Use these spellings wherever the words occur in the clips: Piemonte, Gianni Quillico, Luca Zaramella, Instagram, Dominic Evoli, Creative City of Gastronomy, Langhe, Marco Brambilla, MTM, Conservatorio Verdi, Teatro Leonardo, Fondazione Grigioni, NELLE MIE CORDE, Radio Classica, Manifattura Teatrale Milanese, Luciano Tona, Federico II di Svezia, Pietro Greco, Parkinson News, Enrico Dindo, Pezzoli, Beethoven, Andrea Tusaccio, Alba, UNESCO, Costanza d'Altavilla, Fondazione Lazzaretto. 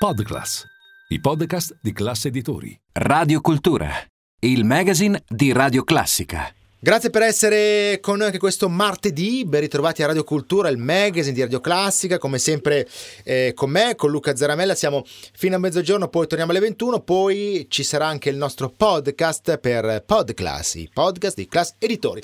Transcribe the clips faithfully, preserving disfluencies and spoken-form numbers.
Podclass, i podcast di Class Editori. Radio Cultura, il magazine di Radio Classica. Grazie per essere con noi anche questo martedì, ben ritrovati a Radio Cultura, il magazine di Radio Classica, come sempre eh, con me, con Luca Zaramella, siamo fino a mezzogiorno, poi torniamo alle ventuno, poi ci sarà anche il nostro podcast per Podclass, i podcast di Class Editori.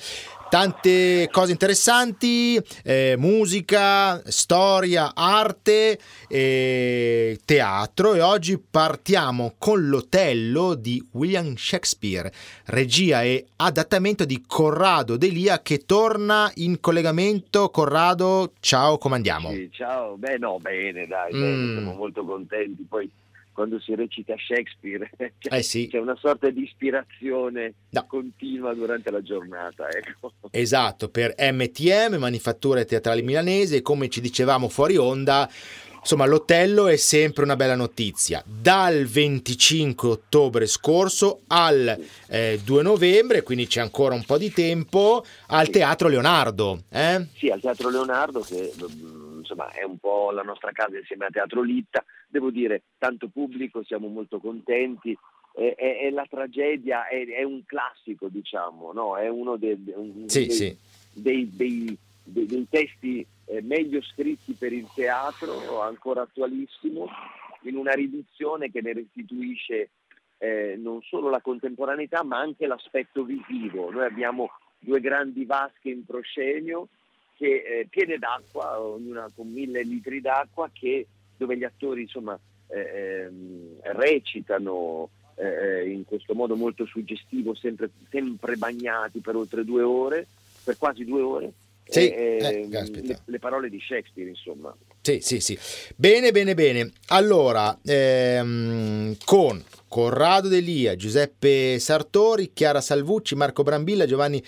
Tante cose interessanti, eh, musica, storia, arte, eh, teatro, e oggi partiamo con l'Otello di William Shakespeare, regia e adattamento di Corrado D'Elia, che torna in collegamento. Corrado, ciao, come andiamo? Sì, ciao, beh no, bene dai, mm. bene, siamo molto contenti, poi quando si recita Shakespeare eh sì. c'è una sorta di ispirazione no. continua durante la giornata, ecco. Esatto, per M T M, Manifattura Teatrale Milanese, come ci dicevamo fuori onda, insomma l'Otello è sempre una bella notizia. Dal venticinque ottobre scorso al eh, due novembre, quindi c'è ancora un po' di tempo, al sì. Teatro Leonardo. Eh? Sì, al Teatro Leonardo, che insomma è un po' la nostra casa insieme a Teatro Litta. Devo dire, tanto pubblico, siamo molto contenti, è, è, è la tragedia, è, è un classico, diciamo, no? È uno dei, un, sì, dei, sì. Dei, dei, dei, dei testi meglio scritti per il teatro, ancora attualissimo, in una riduzione che ne restituisce eh, non solo la contemporaneità, ma anche l'aspetto visivo. Noi abbiamo due grandi vasche in proscenio, che, eh, piene d'acqua, ognuna con mille litri d'acqua, che dove gli attori insomma eh, recitano eh, in questo modo molto suggestivo, sempre, sempre bagnati per oltre due ore, per quasi due ore, sì, eh, eh, le, le parole di Shakespeare, insomma. Sì, sì, sì. Bene, bene, bene. Allora, ehm, con Corrado D'Elia, Giuseppe Sartori, Chiara Salvucci, Marco Brambilla, Giovanni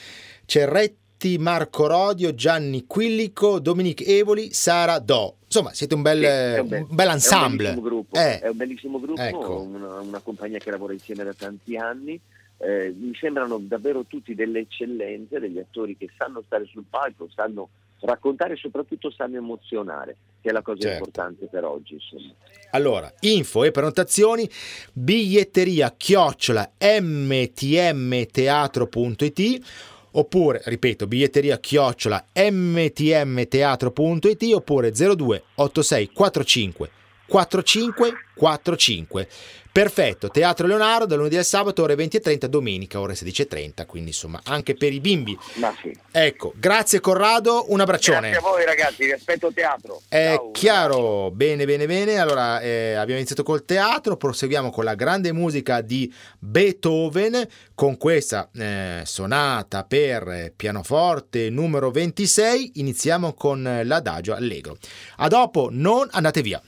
Cerretti, Marco Rodio, Gianni Quillico, Dominic Evoli, Sara Do. Insomma, siete un bel, sì, un bel, un bel ensemble. È un bellissimo gruppo, eh, è un bellissimo gruppo, ecco. una, una compagnia che lavora insieme da tanti anni. Eh, mi sembrano davvero tutti delle eccellenze, degli attori che sanno stare sul palco, sanno raccontare e soprattutto sanno emozionare, che è la cosa certo. importante per oggi, insomma. Allora, info e prenotazioni, biglietteria chiocciola m t m teatro punto i t, oppure, ripeto, biglietteria chiocciola m t m teatro punto i t, oppure zero due otto sei quattro cinque quattro cinque quattro cinque. Perfetto, Teatro Leonardo, da lunedì al sabato ore venti e trenta, domenica ore sedici e trenta, quindi insomma anche per i bimbi. Ma sì. Ecco, grazie Corrado, un abbraccione. Grazie a voi ragazzi, vi aspetto teatro. È Ciao. Chiaro, bene bene bene, allora eh, abbiamo iniziato col teatro, proseguiamo con la grande musica di Beethoven, con questa eh, sonata per pianoforte numero ventisei, iniziamo con l'adagio allegro. A dopo, non andate via.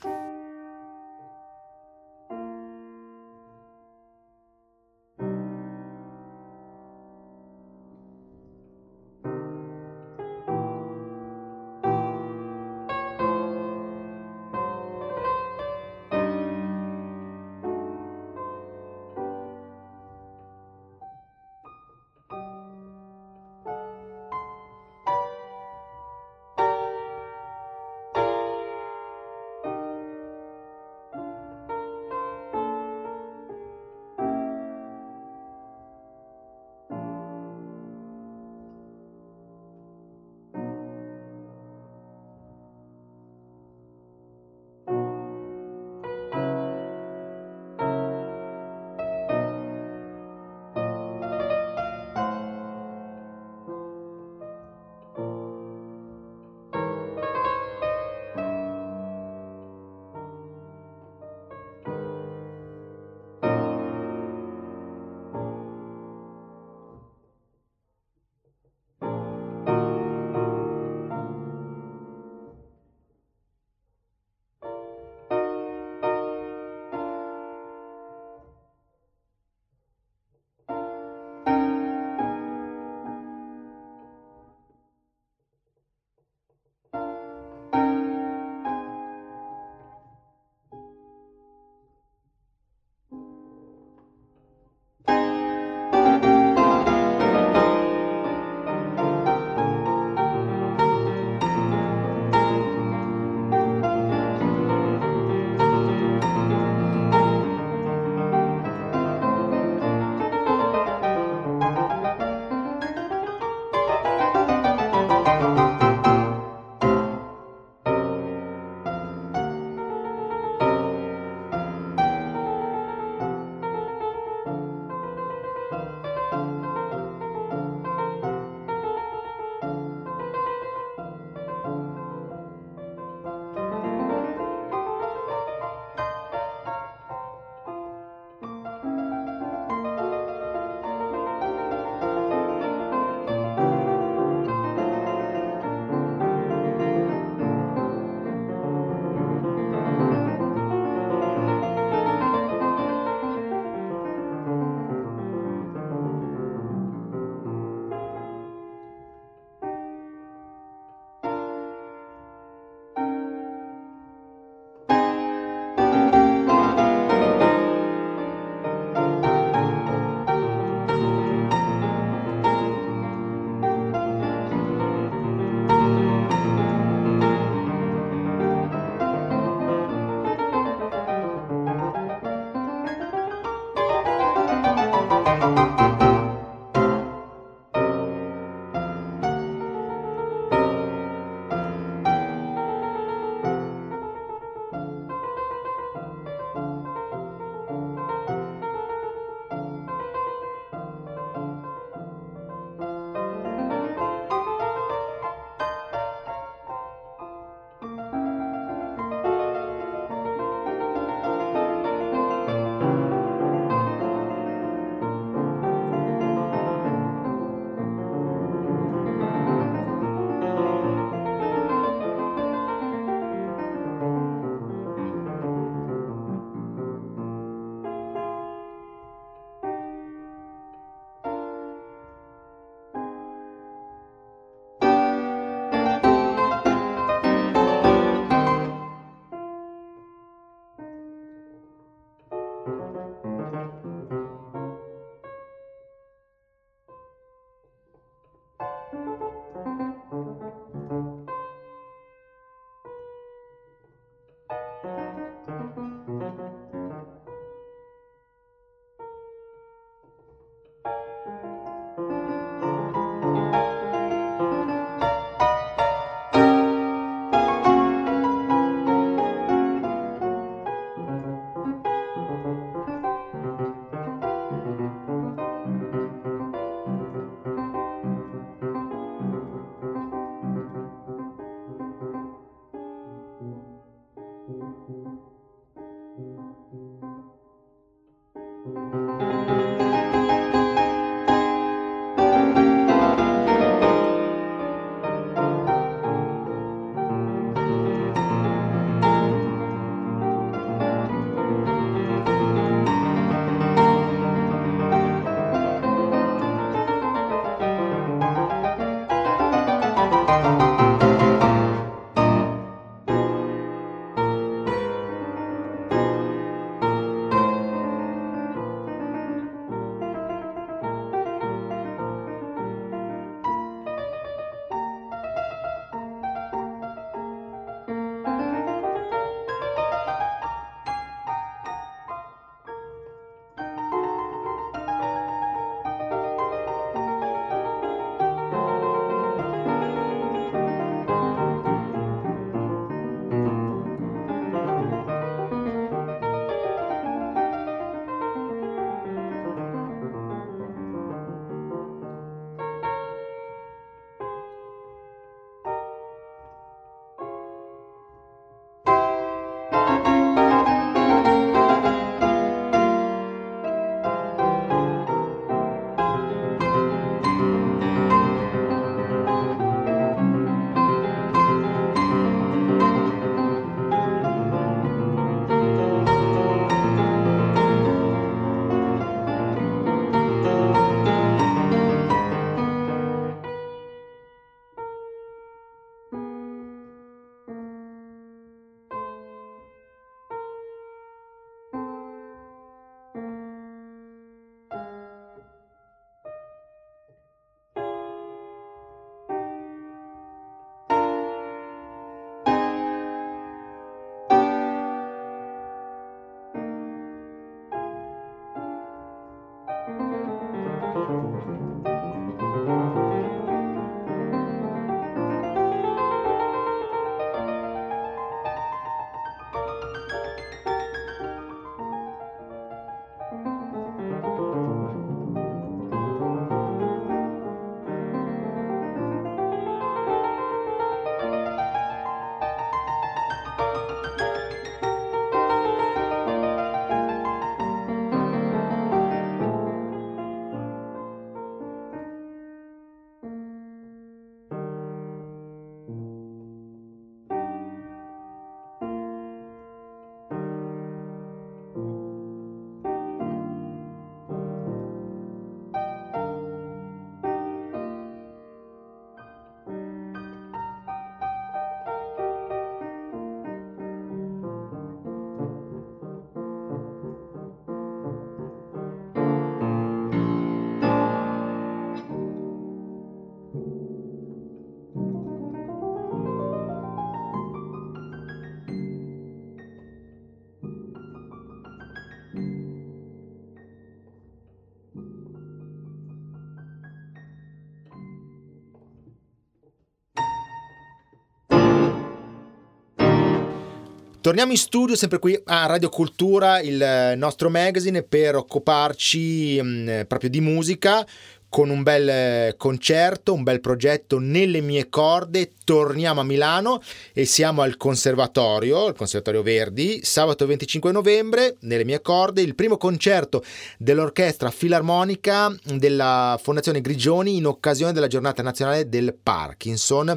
Torniamo in studio, sempre qui a Radio Cultura, il nostro magazine, per occuparci mh, proprio di musica, con un bel concerto, un bel progetto, Nelle mie corde. Torniamo a Milano e siamo al Conservatorio, il Conservatorio Verdi, sabato venticinque novembre, Nelle mie corde, il primo concerto dell'Orchestra Filarmonica della Fondazione Grigioni in occasione della Giornata Nazionale del Parkinson.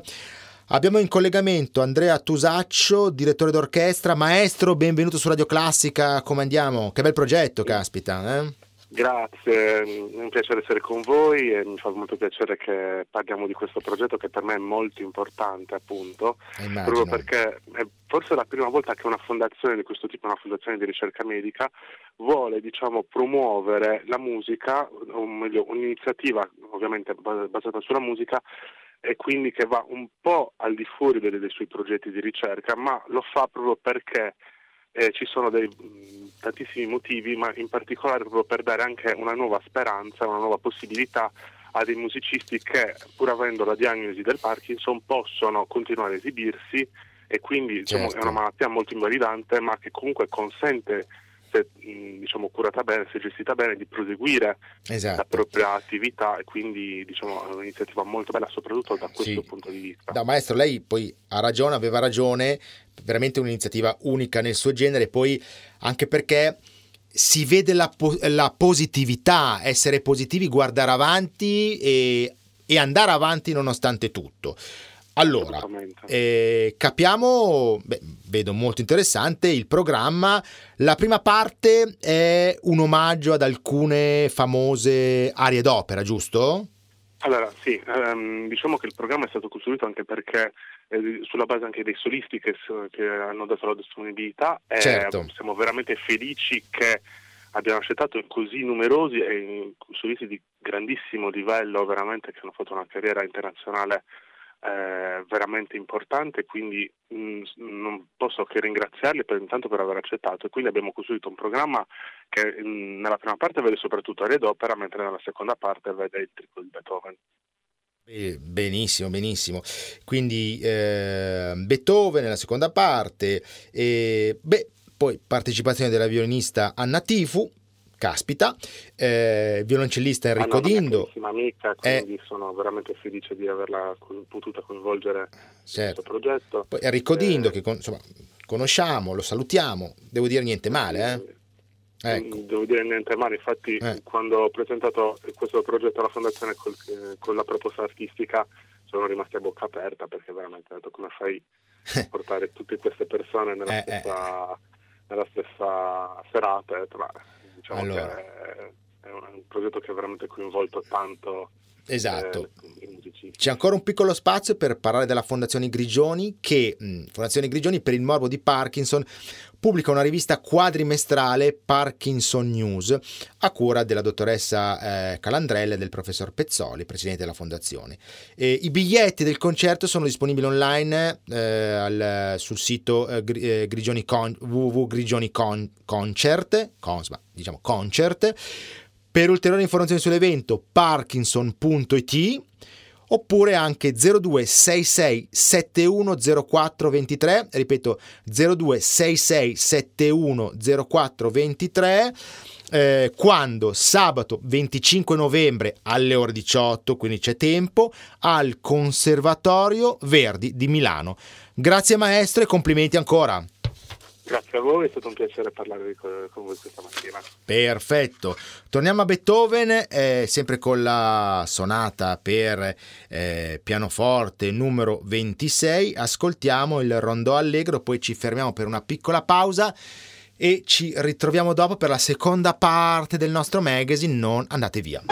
Abbiamo in collegamento Andrea Tusaccio, direttore d'orchestra. Maestro, benvenuto su Radio Classica, come andiamo? Che bel progetto, caspita! Eh? Grazie, è un piacere essere con voi e mi fa molto piacere che parliamo di questo progetto che per me è molto importante, appunto, immagino, proprio perché è forse la prima volta che una fondazione di questo tipo, una fondazione di ricerca medica, vuole, diciamo, promuovere la musica, o meglio, un'iniziativa ovviamente basata sulla musica, e quindi che va un po' al di fuori dei, dei suoi progetti di ricerca, ma lo fa proprio perché eh, ci sono dei tantissimi motivi, ma in particolare proprio per dare anche una nuova speranza, una nuova possibilità a dei musicisti che, pur avendo la diagnosi del Parkinson, possono continuare a esibirsi, e quindi, diciamo, certo, è una malattia molto invalidante, ma che comunque consente se mh, diciamo curata bene, se gestita bene, di proseguire esatto. la propria attività, e quindi diciamo è un'iniziativa molto bella soprattutto da questo sì. punto di vista. Da maestro, lei poi ha ragione, aveva ragione, veramente un'iniziativa unica nel suo genere, poi anche perché si vede la, po- la positività, essere positivi, guardare avanti e, e andare avanti nonostante tutto. Allora, eh, capiamo, beh, vedo molto interessante il programma. La prima parte è un omaggio ad alcune famose arie d'opera, giusto? Allora, sì, ehm, diciamo che il programma è stato costruito anche perché eh, sulla base anche dei solisti che, che hanno dato la disponibilità, eh, certo. siamo veramente felici che abbiamo accettato così numerosi e solisti di grandissimo livello, veramente, che hanno fatto una carriera internazionale Eh, veramente importante, quindi mh, non posso che ringraziarli per, intanto per aver accettato, e quindi abbiamo costruito un programma che mh, nella prima parte vede soprattutto arie d'opera, mentre nella seconda parte vede il trio di Beethoven. Eh, benissimo, benissimo. Quindi eh, Beethoven nella seconda parte, eh, beh, poi partecipazione della violinista Anna Tifu, caspita, eh, violoncellista Enrico Dindo, una amica, quindi eh, sono veramente felice di averla potuta coinvolgere certo. in questo progetto. Poi Enrico eh, Dindo, che con, insomma, conosciamo, lo salutiamo, devo dire niente male. Eh. Ecco. Devo dire niente male, infatti eh. quando ho presentato questo progetto alla Fondazione col, eh, con la proposta artistica sono rimasta a bocca aperta, perché veramente ho detto, come fai a portare tutte queste persone nella, eh, stessa, eh. nella stessa serata, tra... Diciamo allora. Che è un progetto che ha veramente coinvolto tanto esatto. eh, i musicisti. C'è ancora un piccolo spazio per parlare della Fondazione Grigioni, che mh, Fondazione Grigioni per il morbo di Parkinson pubblica una rivista quadrimestrale, Parkinson News, a cura della dottoressa eh, Calandrella e del professor Pezzoli, presidente della Fondazione. E i biglietti del concerto sono disponibili online eh, al, sul sito eh, Grigioni Con, www punto grigioni concert punto com, con, diciamo concert. Per ulteriori informazioni sull'evento, parkinson punto it, oppure anche zero due sei sei sette uno zero quattro due tre, ripeto zero due sei sei sette uno zero quattro due tre, eh, quando sabato venticinque novembre alle ore diciotto, quindi c'è tempo, al Conservatorio Verdi di Milano. Grazie maestro e complimenti ancora. Grazie a voi, è stato un piacere parlare con voi questa mattina. Perfetto, torniamo a Beethoven, eh, sempre con la sonata per eh, pianoforte numero ventisei, ascoltiamo il rondò allegro, poi ci fermiamo per una piccola pausa e ci ritroviamo dopo per la seconda parte del nostro magazine, non andate via.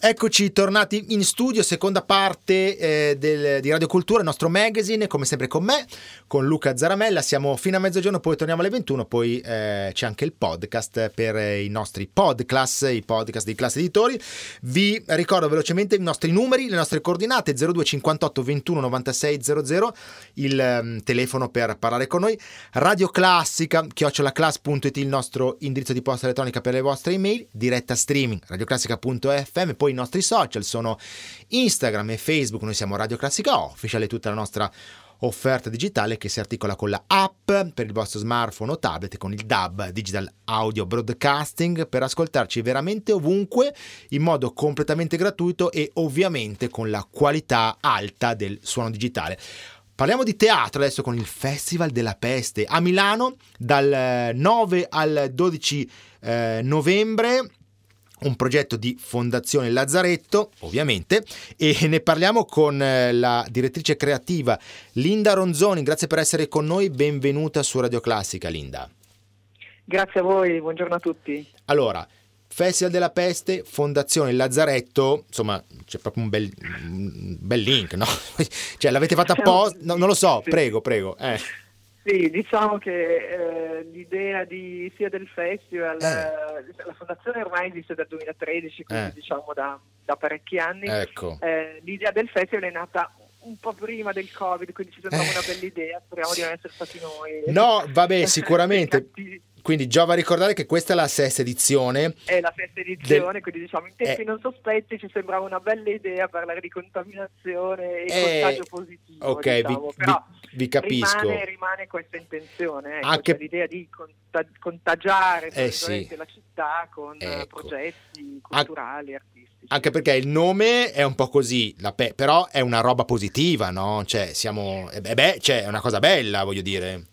Eccoci tornati in studio, seconda parte eh, del, di Radio Cultura, il nostro magazine, come sempre con me, con Luca Zaramella. Siamo fino a mezzogiorno, poi torniamo alle ventuno, poi eh, c'è anche il podcast per eh, i nostri Podclass, i podcast di Class Editori. Vi ricordo velocemente i nostri numeri, le nostre coordinate: zero due cinquantotto ventuno novantasei zero zero, il eh, telefono per parlare con noi, Radio Classica, chiocciolaclass punto it, il nostro indirizzo di posta elettronica per le vostre email, diretta streaming, radioclassica punto effe emme, poi i nostri social sono Instagram e Facebook, noi siamo Radio Classica Official e tutta la nostra offerta digitale che si articola con la app per il vostro smartphone o tablet, con il D A B, Digital Audio Broadcasting, per ascoltarci veramente ovunque in modo completamente gratuito e ovviamente con la qualità alta del suono digitale. Parliamo di teatro adesso con il Festival della Peste a Milano dal nove al dodici eh, novembre. Un progetto di Fondazione Lazzaretto, ovviamente, e ne parliamo con la direttrice creativa Linda Ronzoni. Grazie per essere con noi, benvenuta su Radio Classica, Linda. Grazie a voi, buongiorno a tutti. Allora, Festival della Peste, Fondazione Lazzaretto, insomma c'è proprio un bel, un bel link, no? Cioè l'avete fatta apposta? No, non lo so, sì. prego, prego. Eh. Sì, diciamo che eh, l'idea di sia del festival, eh. la fondazione ormai esiste dal duemilatredici, quindi eh. diciamo da, da parecchi anni, ecco. eh, l'idea del festival è nata un po' prima del Covid, quindi ci sembrava eh. una bella idea, speriamo di non essere stati noi. No, vabbè, sicuramente. Quindi giova a ricordare che questa è la sesta edizione. È la sesta edizione, del... quindi diciamo in tempi eh... non sospetti ci sembrava una bella idea parlare di contaminazione e eh... contagio positivo. Ok, diciamo. vi, Però vi, vi capisco. Rimane, rimane questa intenzione, ecco, anche... cioè l'idea di contag- contagiare eh, sì. la città con ecco. progetti culturali, An- artistici. Anche perché il nome è un po' così, la pe- però è una roba positiva, no? Cioè siamo, eh beh, cioè, è una cosa bella, voglio dire.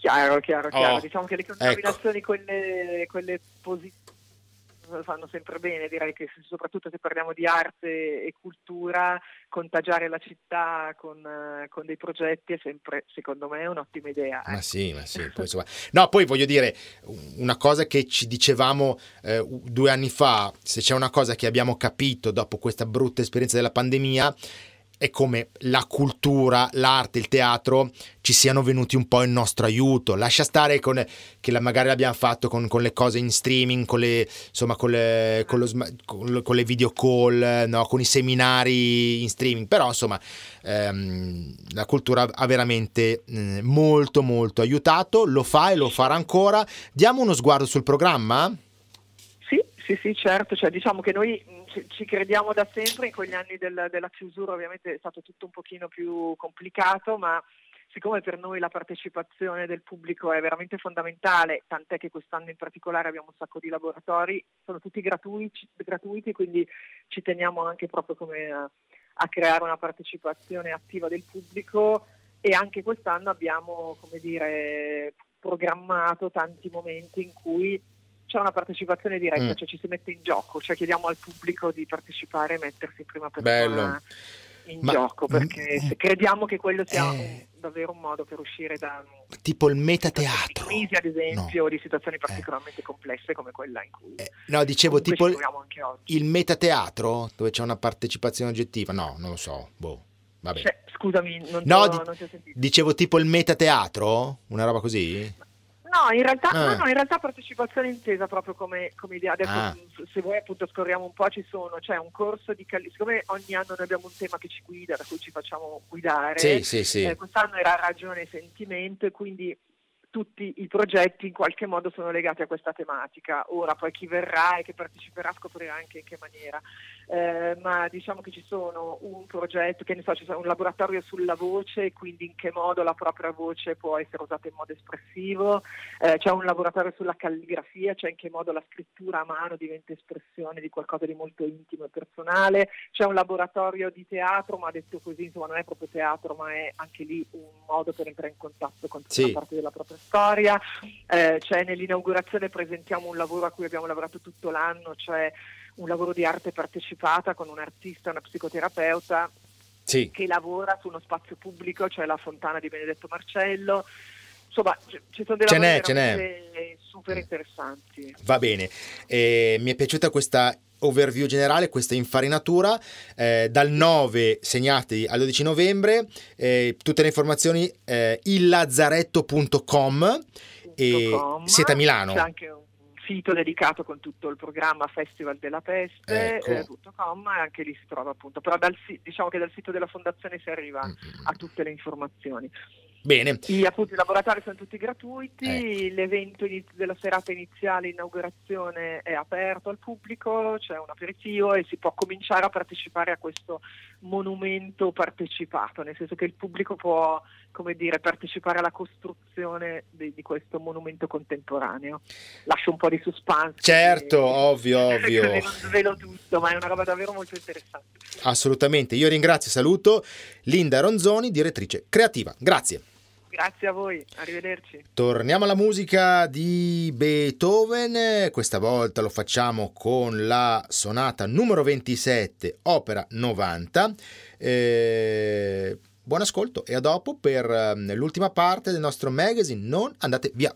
Chiaro, chiaro, chiaro. Oh, diciamo che le contaminazioni ecco. quelle, quelle positive fanno sempre bene, direi che soprattutto se parliamo di arte e cultura, contagiare la città con, con dei progetti è sempre, secondo me, un'ottima idea. Eh. Ma sì, ma sì. Poi, insomma... No, poi voglio dire, una cosa che ci dicevamo eh, due anni fa, se c'è una cosa che abbiamo capito dopo questa brutta esperienza della pandemia, è come la cultura, l'arte, il teatro ci siano venuti un po' in nostro aiuto. Lascia stare con, che la, magari l'abbiamo fatto con, con le cose in streaming, con le, insomma, con le, con lo, con lo, con le video call, no? Con i seminari in streaming. Però, insomma, ehm, la cultura ha veramente eh, molto, molto aiutato. Lo fa e lo farà ancora. Diamo uno sguardo sul programma? Sì, sì, sì, certo. Cioè, diciamo che noi... ci crediamo da sempre. In quegli anni del, della chiusura ovviamente è stato tutto un pochino più complicato, ma siccome per noi la partecipazione del pubblico è veramente fondamentale, tant'è che quest'anno in particolare abbiamo un sacco di laboratori, sono tutti gratuiti, gratuiti quindi ci teniamo anche proprio come a, a creare una partecipazione attiva del pubblico, e anche quest'anno abbiamo, come dire, programmato tanti momenti in cui c'è una partecipazione diretta, mm. cioè ci si mette in gioco, cioè chiediamo al pubblico di partecipare e mettersi in prima persona in Ma... gioco, perché mm. crediamo che quello sia eh... davvero un modo per uscire da... Tipo il metateatro. Di crisi, ad esempio, no. di situazioni particolarmente eh. complesse come quella in cui... Eh. No, dicevo tipo il... Anche oggi. Il metateatro, dove c'è una partecipazione oggettiva, no, non lo so, boh, vabbè. Cioè, scusami, non, no, ti ho, di... non ti ho sentito. Dicevo tipo il metateatro, una roba così... Ma... No, in realtà ah. no, no, in realtà partecipazione intesa proprio come, come idea. Adesso ah. se voi appunto scorriamo un po', ci sono, c'è cioè un corso di Calligrafia, siccome ogni anno noi abbiamo un tema che ci guida, da cui ci facciamo guidare, sì, sì, sì. Eh, quest'anno era ragione e sentimento, e quindi tutti i progetti in qualche modo sono legati a questa tematica. Ora poi chi verrà e che parteciperà scoprirà anche in che maniera, eh, ma diciamo che ci sono un progetto, che ne so, ci sono un laboratorio sulla voce, quindi in che modo la propria voce può essere usata in modo espressivo, eh, c'è un laboratorio sulla calligrafia, cioè in che modo la scrittura a mano diventa espressione di qualcosa di molto intimo e personale, c'è un laboratorio di teatro, ma detto così insomma non è proprio teatro, ma è anche lì un modo per entrare in contatto con tutta sì. parte della propria storia, eh, cioè nell'inaugurazione presentiamo un lavoro a cui abbiamo lavorato tutto l'anno, cioè un lavoro di arte partecipata con un artista, una psicoterapeuta sì. che lavora su uno spazio pubblico, cioè la fontana di Benedetto Marcello, insomma c- ci sono delle lavori veramente super interessanti. Va bene, eh, mi è piaciuta questa overview generale, questa infarinatura. Eh, dal nove segnati al dodici novembre, eh, tutte le informazioni eh, il lazzaretto punto com, e com. Siete a Milano. C'è anche un sito dedicato con tutto il programma Festival della Peste, ecco. eh, .com, e anche lì si trova, appunto, però dal, diciamo che dal sito della fondazione si arriva mm-hmm. a tutte le informazioni. Bene. I, appunto, i laboratori sono tutti gratuiti, eh. l'evento inizio, della serata iniziale, inaugurazione, è aperto al pubblico, c'è un aperitivo e si può cominciare a partecipare a questo monumento partecipato, nel senso che il pubblico può, come dire, partecipare alla costruzione di, di questo monumento contemporaneo. Lascio un po' di suspense. Certo, e, ovvio, ovvio. Non svelo tutto, ma è una roba davvero molto interessante. Assolutamente. Io ringrazio e saluto Linda Ronzoni, direttrice creativa. Grazie. Grazie a voi, arrivederci. Torniamo alla musica di Beethoven, questa volta lo facciamo con la sonata numero ventisette, opera novanta. Eh, buon ascolto e a dopo per l'ultima parte del nostro magazine. Non andate via.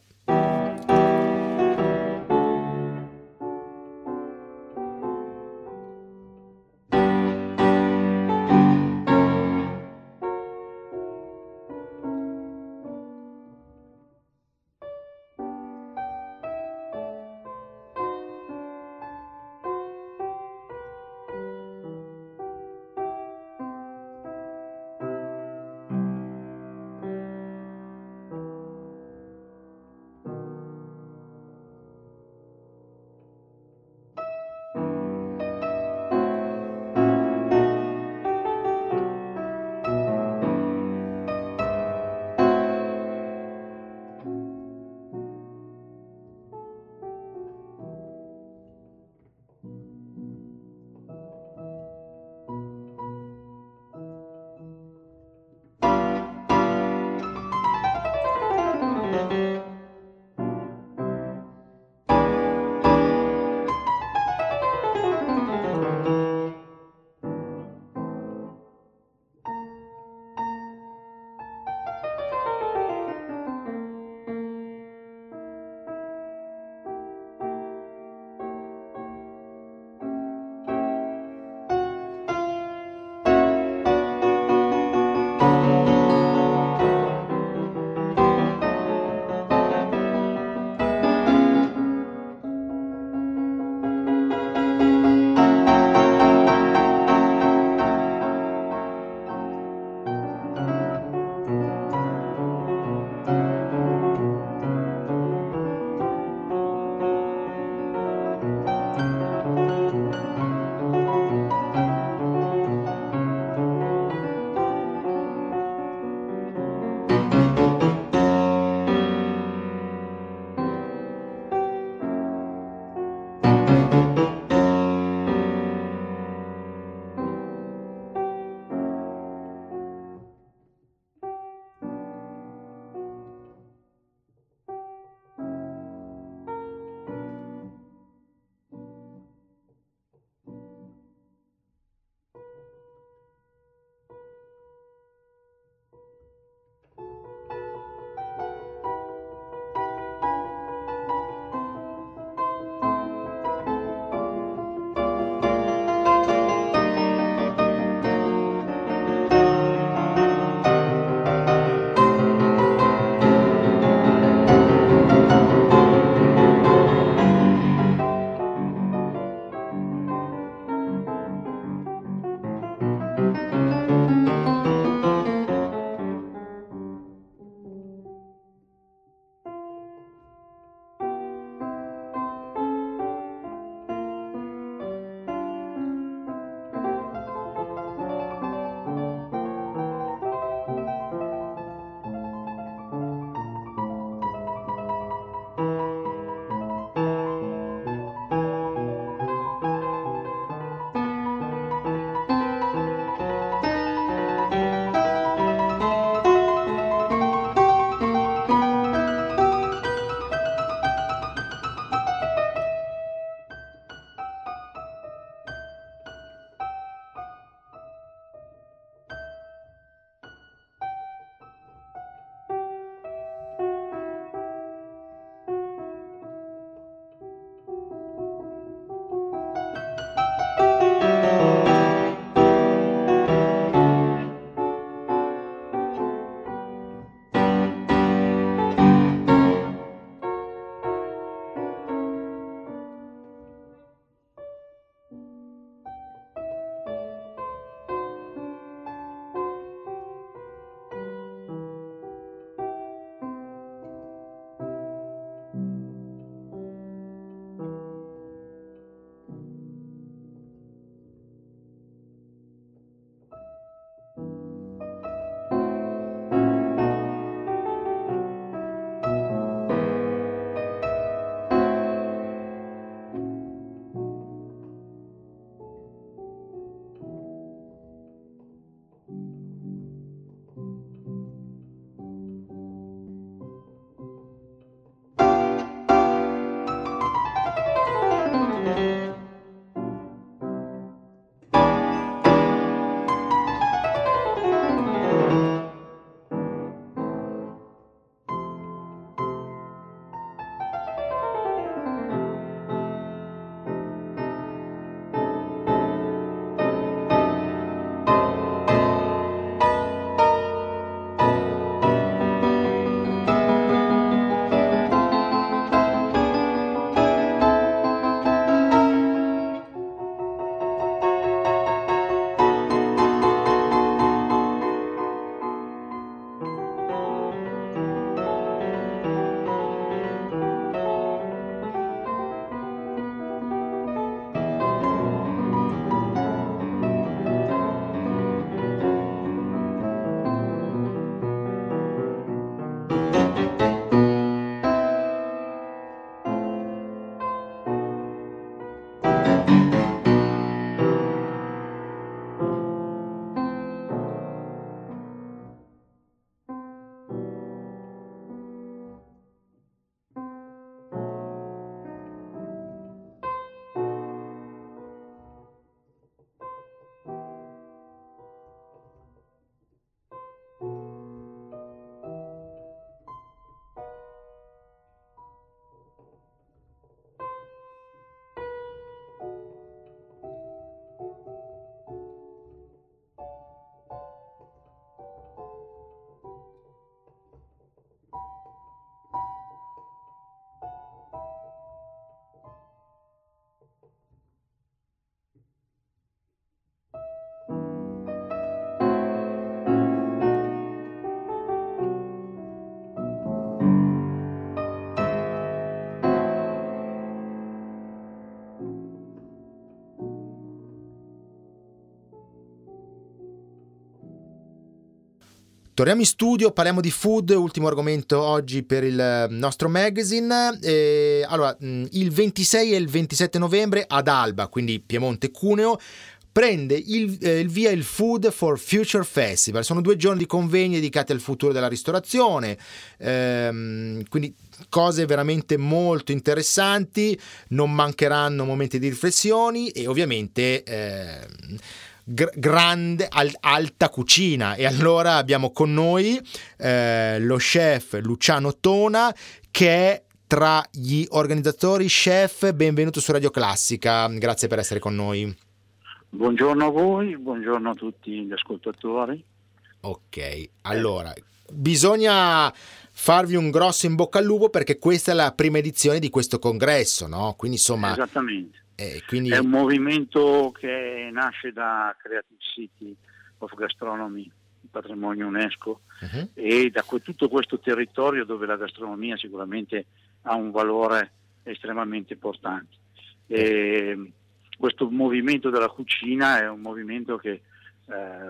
Torniamo in studio, parliamo di food, ultimo argomento oggi per il nostro magazine. E, allora, il ventisei e il ventisette novembre ad Alba, quindi Piemonte Cuneo, prende il, eh, il via il Food for Future Festival. Sono due giorni di convegni dedicati al futuro della ristorazione, ehm, quindi cose veramente molto interessanti, non mancheranno momenti di riflessioni e ovviamente... Ehm, grande al, alta cucina. E allora abbiamo con noi eh, lo chef Luciano Tona, che è tra gli organizzatori. Chef, benvenuto su Radio Classica, grazie per essere con noi. Buongiorno a voi, buongiorno a tutti gli ascoltatori. Ok, allora bisogna farvi un grosso in bocca al lupo, perché questa è la prima edizione di questo congresso, no? Quindi insomma... Esattamente. Eh, quindi... È un movimento che nasce da Creative City of Gastronomy, patrimonio UNESCO, uh-huh. e da que- tutto questo territorio dove la gastronomia sicuramente ha un valore estremamente importante. E questo movimento della cucina è un movimento che eh,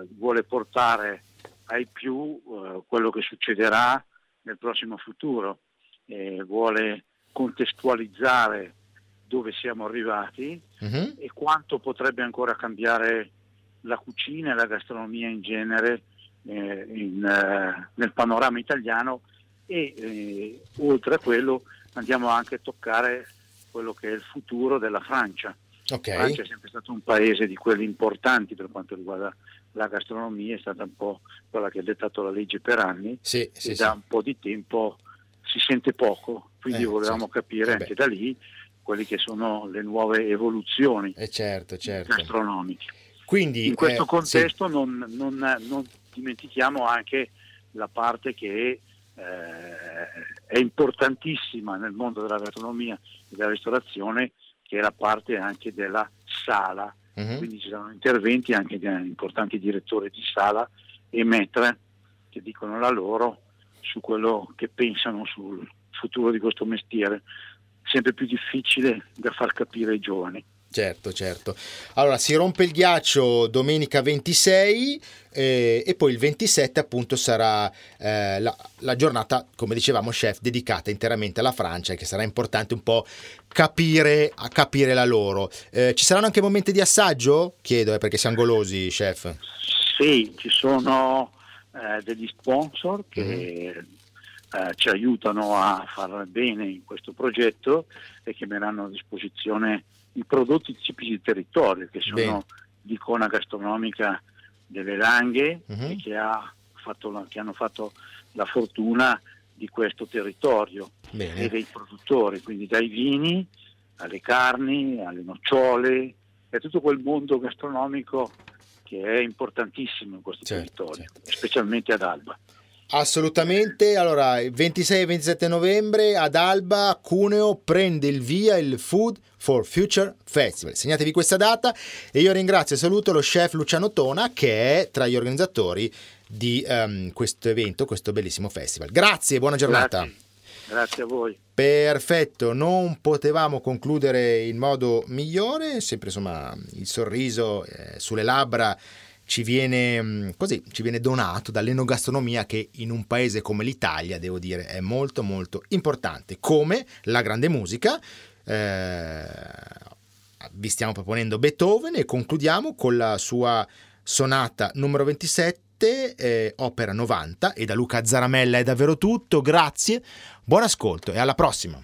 vuole portare ai più eh, quello che succederà nel prossimo futuro, e vuole contestualizzare dove siamo arrivati uh-huh. e quanto potrebbe ancora cambiare la cucina e la gastronomia in genere eh, in, eh, nel panorama italiano, e eh, oltre a quello andiamo anche a toccare quello che è il futuro della Francia. Okay. La Francia è sempre stato un paese di quelli importanti per quanto riguarda la gastronomia, è stata un po' quella che ha dettato la legge per anni, sì, e sì, da sì. un po' di tempo si sente poco, quindi eh, volevamo sì. capire eh anche da lì quelli che sono le nuove evoluzioni eh certo, certo. gastronomiche. Quindi, in questo eh, contesto sì. non, non, non dimentichiamo anche la parte che eh, è importantissima nel mondo della gastronomia e della ristorazione, che è la parte anche della sala. Uh-huh. Quindi ci sono interventi anche di importanti direttori di sala e maître che dicono la loro su quello che pensano sul futuro di questo mestiere, sempre più difficile da far capire ai giovani. Certo, certo. Allora, si rompe il ghiaccio domenica ventisei eh, e poi il ventisette appunto sarà eh, la, la giornata, come dicevamo, chef, dedicata interamente alla Francia, che sarà importante un po' capire a capire la loro. Eh, ci saranno anche momenti di assaggio? Chiedo, eh, perché siamo golosi, chef. Sì, ci sono eh, degli sponsor che... Mm. Eh, ci aiutano a far bene in questo progetto e che metteranno a disposizione i prodotti tipici del territorio, che sono bene. L'icona gastronomica delle Langhe, uh-huh. che, ha fatto la, che hanno fatto la fortuna di questo territorio bene. E dei produttori, quindi dai vini alle carni, alle nocciole e tutto quel mondo gastronomico che è importantissimo in questo certo, territorio, certo. specialmente ad Alba. Assolutamente, allora il ventisei e ventisette novembre ad Alba, Cuneo, prende il via il Food for Future Festival. Segnatevi questa data e io ringrazio e saluto lo chef Luciano Tona, che è tra gli organizzatori di um, questo evento, questo bellissimo festival. Grazie, buona giornata. Grazie. Grazie a voi. Perfetto, non potevamo concludere in modo migliore, sempre insomma il sorriso eh, sulle labbra ci viene così, ci viene donato dall'enogastronomia, che in un paese come l'Italia, devo dire, è molto molto importante, come la grande musica. Eh, vi stiamo proponendo Beethoven e concludiamo con la sua sonata numero ventisette, eh, opera novanta. E da Luca Zaramella è davvero tutto, grazie, buon ascolto e alla prossima.